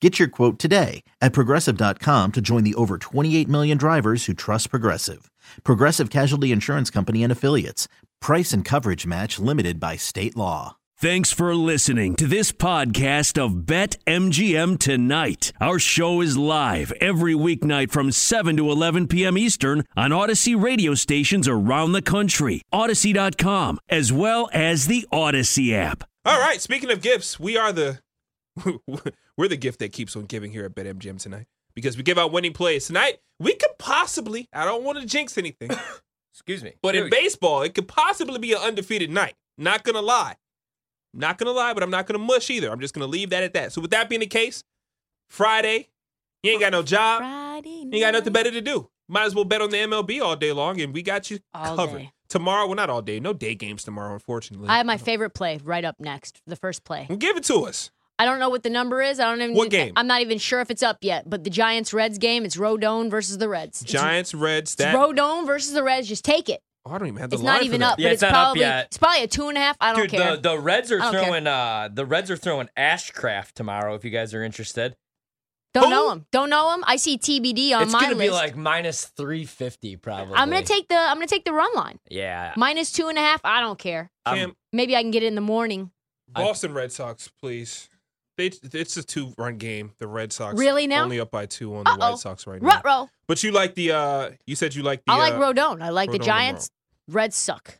Get your quote today at Progressive.com to join the over 28 million drivers who trust Progressive. Progressive Casualty Insurance Company and Affiliates. Price and coverage match limited by state law. Thanks for listening to this podcast of BetMGM Tonight. Our show is live every weeknight from 7 to 11 p.m. Eastern on Odyssey radio stations around the country, Odyssey.com, as well as the Odyssey app. All right, speaking of gifts, we're the gift that keeps on giving here at BetMGM Tonight, because we give out winning plays. Tonight, we could possibly, I don't want to jinx anything, excuse me, but in baseball, it could possibly be an undefeated night. Not going to lie, but I'm not going to mush either. I'm just going to leave that at that. So with that being the case, Friday, you ain't got no job. You ain't got nothing better to do. Might as well bet on the MLB all day long, and we got you all covered. Day. Tomorrow, well, not all day. No day games tomorrow, unfortunately. I have my favorite play right up next, the first play. Give it to us. I don't know what the number is. What game? I'm not even sure if it's up yet, but the Giants-Reds game, it's Rodón versus the Reds. Giants-Reds. It's Rodón versus the Reds. Just take it. Oh, I don't even have the line. It's not even up. Yeah, it's not probably up yet. It's probably a 2.5. I don't care. The Reds are throwing Ashcraft tomorrow if you guys are interested. Don't know him. I see TBD on my list. It's gonna be like minus 350 probably. I'm gonna take the run line. Yeah. Minus 2.5. I don't care. Maybe I can get it in the morning. Boston Red Sox, please. It's a 2-run game. The Red Sox really now? Only up by 2 on the White Sox right now. Ruh-roh. But you like the I like Rodón. I like Rodón, the Giants. Tomorrow. Reds suck.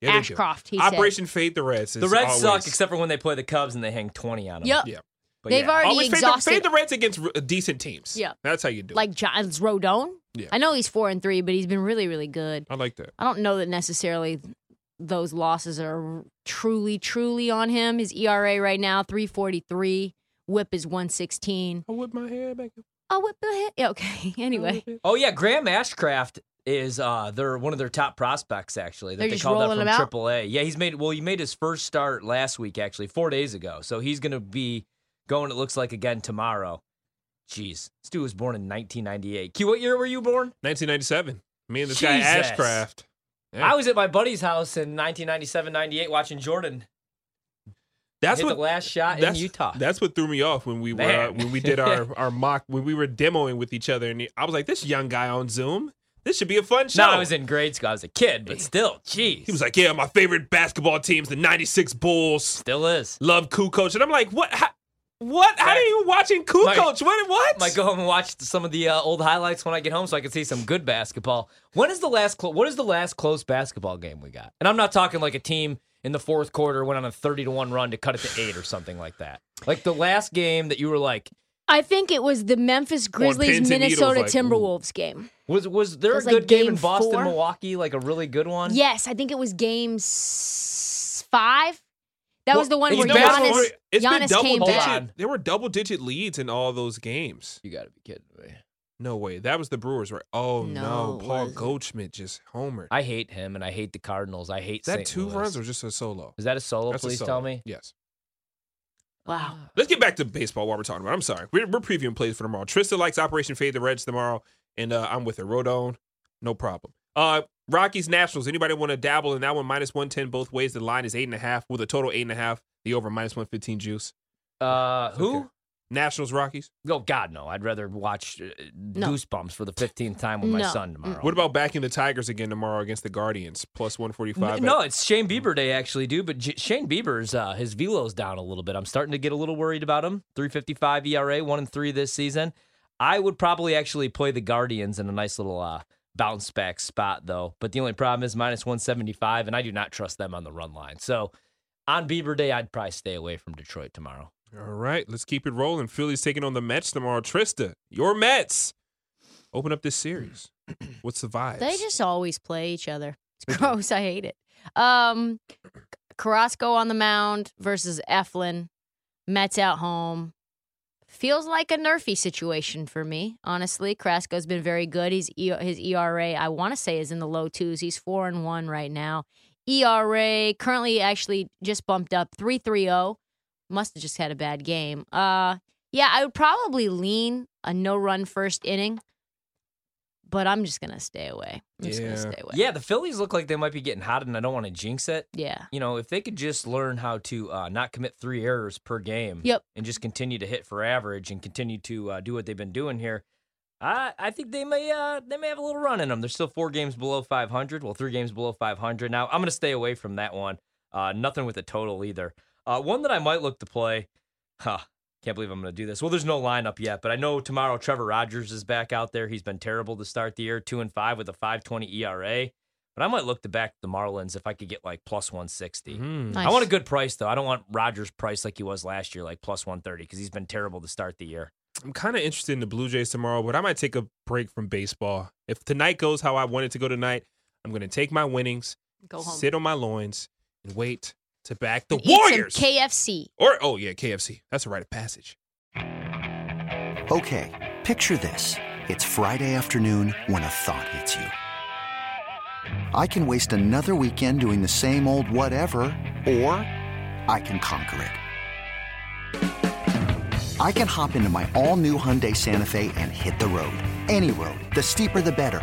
Yeah, Ashcraft. He Operation said. Fade the Reds. The Reds always suck except for when they play the Cubs and they hang 20 on them. Yep. Yeah. But they've already exhausted. Fade the Reds against decent teams. Yeah. That's how you do it. Like Giants Rodón. Yeah. I know he's 4-3, but he's been really, really good. I like that. I don't know that necessarily those losses are truly, truly on him. His ERA right now, 3.43. Whip is 1.16. I whip my hair back up. I'll whip the hair. Yeah, okay, anyway. Oh, yeah, Graham Ashcraft is they're one of their top prospects, actually, that they called up from AAA. Yeah, he made his first start last week, actually, 4 days ago. So he's going to be going, it looks like, again tomorrow. Jeez, this dude was born in 1998. Q, what year were you born? 1997. Me and this guy, Ashcraft. Yeah. I was at my buddy's house in 1997, 98 watching Jordan the last shot in Utah. That's what threw me off when we were when we did our mock, when we were demoing with each other. And I was like, this young guy on Zoom, this should be a fun show. No, I was in grade school. I was a kid, but still, geez. He was like, yeah, my favorite basketball team's the 96 Bulls. Still is. Love Kukoč. And I'm like, what? What? How are you watching Kukoč? What? I might go home and watch some of the old highlights when I get home, so I can see some good basketball. What is the last close basketball game we got? And I'm not talking like a team in the fourth quarter went on a 30-1 run to cut it to 8 or something like that. Like the last game that you were like, I think it was the Memphis Grizzlies Minnesota Timberwolves game. Was there a good game in Boston, 4? Milwaukee? Like a really good one? Yes, I think it was game 5. That was the one where Giannis came back. There were double-digit leads in all those games. You got to be kidding me. No way. That was the Brewers, right? Oh, no. Paul Goldschmidt just homered. I hate him, and I hate the Cardinals. I hate St. Louis. That 2 runs was just a solo. Is that a solo? That's tell me. Yes. Wow. Let's get back to baseball while we're talking about it. I'm sorry. We're previewing plays for tomorrow. Trista likes Operation Fade the Reds tomorrow, and I'm with her. Rodón, no problem. Rockies Nationals. Anybody want to dabble in that one? Minus 110 both ways. The line is 8.5 with a total 8.5. The over minus 115 juice. Who? Okay. Nationals Rockies. Oh God, no! I'd rather watch Goosebumps for the 15th time with my son tomorrow. What about backing the Tigers again tomorrow against the Guardians? Plus 145. No, it's Shane Bieber day actually, dude. But Shane Bieber's his velo's down a little bit. I'm starting to get a little worried about him. 3.55 ERA, 1-3 this season. I would probably actually play the Guardians in a nice little bounce back spot though, but the only problem is minus 175, and I do not trust them on the run line. So on Bieber Day, I'd probably stay away from Detroit tomorrow. All right, let's keep it rolling. Philly's taking on the Mets tomorrow. Trista, your Mets open up this series. What's the vibe? They just always play each other. It's gross. I hate it. Carrasco on the mound versus Eflin. Mets at home. feels like a Nerfy situation for me, honestly. Carrasco's been very good. His ERA, I want to say, is in the low twos. He's 4-1 right now. ERA currently actually just bumped up 3.30. Must have just had a bad game. Yeah, I would probably lean a no-run first inning, but I'm just going to stay away. Yeah, the Phillies look like they might be getting hot, and I don't want to jinx it. Yeah. You know, if they could just learn how to not commit 3 errors per game and just continue to hit for average and continue to do what they've been doing here, I think they may have a little run in them. They're still 4 games below 500. Well, 3 games below 500. Now, I'm going to stay away from that one. Nothing with a total either. One that I might look to play. Can't believe I'm going to do this. Well, there's no lineup yet, but I know tomorrow Trevor Rogers is back out there. He's been terrible to start the year, 2-5 with a 5.20 ERA. But I might look to back the Marlins if I could get like plus 160. Nice. I want a good price, though. I don't want Rogers' price like he was last year, like plus 130, because he's been terrible to start the year. I'm kind of interested in the Blue Jays tomorrow, but I might take a break from baseball. If tonight goes how I want it to go tonight, I'm going to take my winnings, go home, sit on my loins, and wait to back the Warriors. Eat some KFC. KFC. That's a rite of passage. Okay, picture this. It's Friday afternoon when a thought hits you. I can waste another weekend doing the same old whatever, or I can conquer it. I can hop into my all-new Hyundai Santa Fe and hit the road. Any road. The steeper, the better.